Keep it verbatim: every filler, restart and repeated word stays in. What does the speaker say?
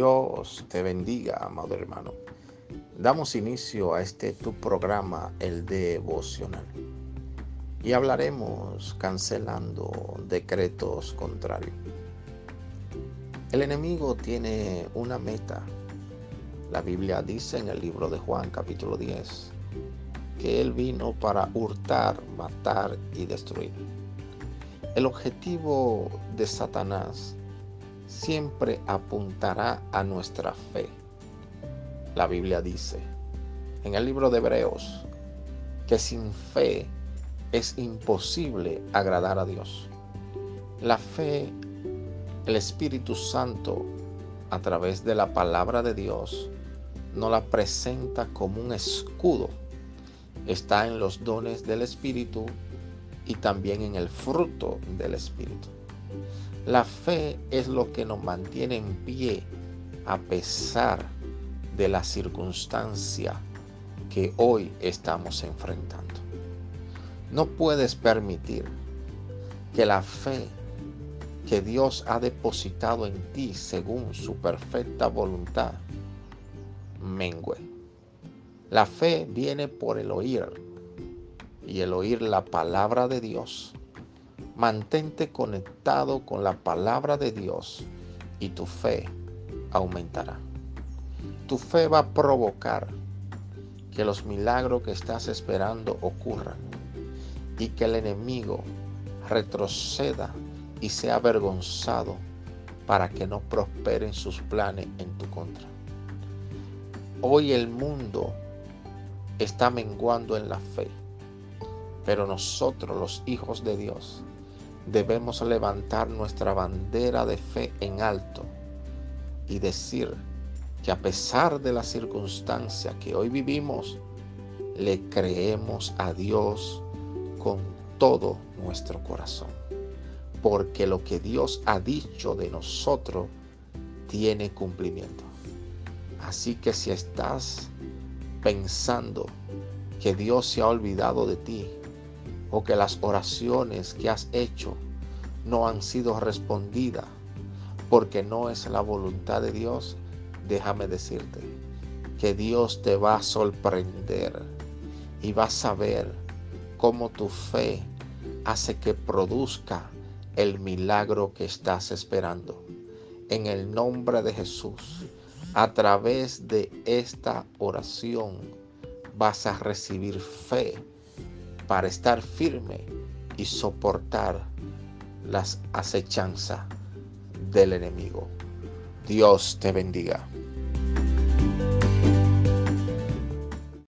Dios te bendiga, amado hermano. Damos inicio a este tu programa, el devocional. Y hablaremos cancelando decretos contrarios. El enemigo tiene una meta. La Biblia dice en el libro de Juan, capítulo diez, que él vino para hurtar, matar y destruir. El objetivo de Satanás siempre apuntará a nuestra fe. La Biblia dice en el libro de Hebreos que sin fe es imposible agradar a Dios. La fe, el Espíritu Santo, a través de la palabra de Dios, nos la presenta como un escudo. Está en los dones del Espíritu y también en el fruto del Espíritu. La fe es lo que nos mantiene en pie a pesar de la circunstancia que hoy estamos enfrentando. No puedes permitir que la fe que Dios ha depositado en ti según su perfecta voluntad mengue. La fe viene por el oír y el oír la palabra de Dios. Mantente conectado con la palabra de Dios y tu fe aumentará. Tu fe va a provocar que los milagros que estás esperando ocurran y que el enemigo retroceda y sea avergonzado para que no prosperen sus planes en tu contra. Hoy el mundo está menguando en la fe, pero nosotros, los hijos de Dios, debemos levantar nuestra bandera de fe en alto y decir que a pesar de la circunstancia que hoy vivimos, le creemos a Dios con todo nuestro corazón, porque lo que Dios ha dicho de nosotros tiene cumplimiento. Así que si estás pensando que Dios se ha olvidado de ti, o que las oraciones que has hecho no han sido respondidas porque no es la voluntad de Dios, déjame decirte que Dios te va a sorprender y vas a ver cómo tu fe hace que produzca el milagro que estás esperando. En el nombre de Jesús, a través de esta oración vas a recibir fe para estar firme y soportar las acechanzas del enemigo. Dios te bendiga.